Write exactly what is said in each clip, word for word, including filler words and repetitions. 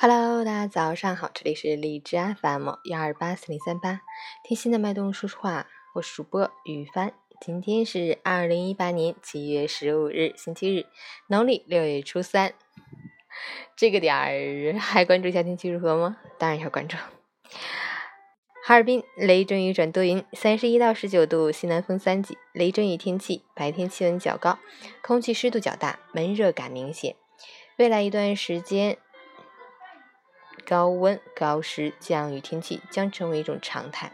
Hello， 大家早上好，这里是荔枝 F M 幺二八四零三八，听心的脉动说说话，我是主播雨帆。今天是二零一八年七月十五日，星期日，农历六月初三。这个点儿还关注一下天气如何吗？当然要关注。哈尔滨雷阵雨转多云，三十一到十九度，西南风三级，雷阵雨天气，白天气温较高，空气湿度较大，闷热感明显。未来一段时间，高温、高湿、降雨天气将成为一种常态。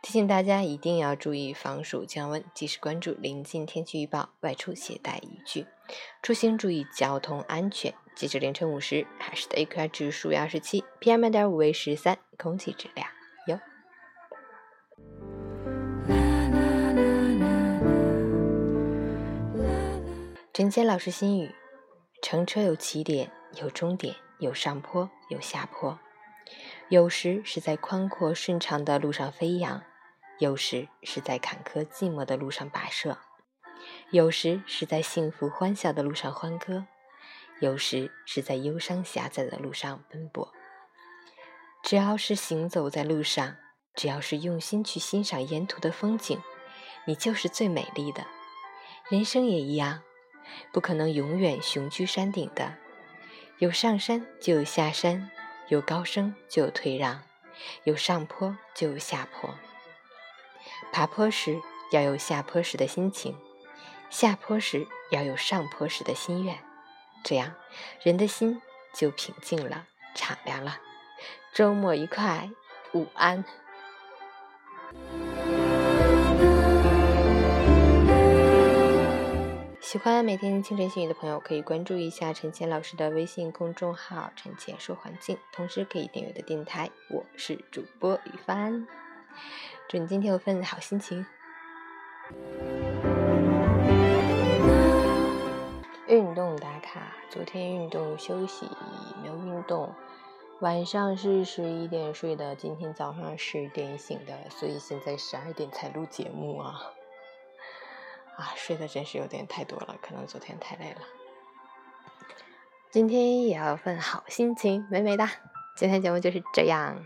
提醒大家一定要注意防暑降温，及时关注临近天气预报，外出携带雨具，出行注意交通安全。截至凌晨五时，海市的 A Q I 指数为二十七 ，P M 二点五 为十三，空气质量。陈谦老师心语：乘车有起点，有终点，有上坡，有下坡。有时是在宽阔顺畅的路上飞扬，有时是在坎坷寂寞的路上跋涉，有时是在幸福欢笑的路上欢歌，有时是在忧伤狭窄的路上奔波。只要是行走在路上，只要是用心去欣赏沿途的风景，你就是最美丽的。人生也一样，不可能永远雄居山顶的，有上山就有下山，有高升就有退让，有上坡就有下坡。爬坡时要有下坡时的心情，下坡时要有上坡时的心愿，这样人的心就平静了，敞亮了。周末愉快，午安。喜欢每天清晨心语的朋友，可以关注一下陈谦老师的微信公众号陈谦说环境，同时可以订阅我的电台，我是主播雨帆，祝你今天有份好心情。运动打卡，昨天运动休息没有运动，晚上是十一点睡的，今天早上十点醒的，所以现在十二点才录节目啊啊，睡得真是有点太多了，可能昨天太累了。今天也要有份好心情，美美哒！今天节目就是这样。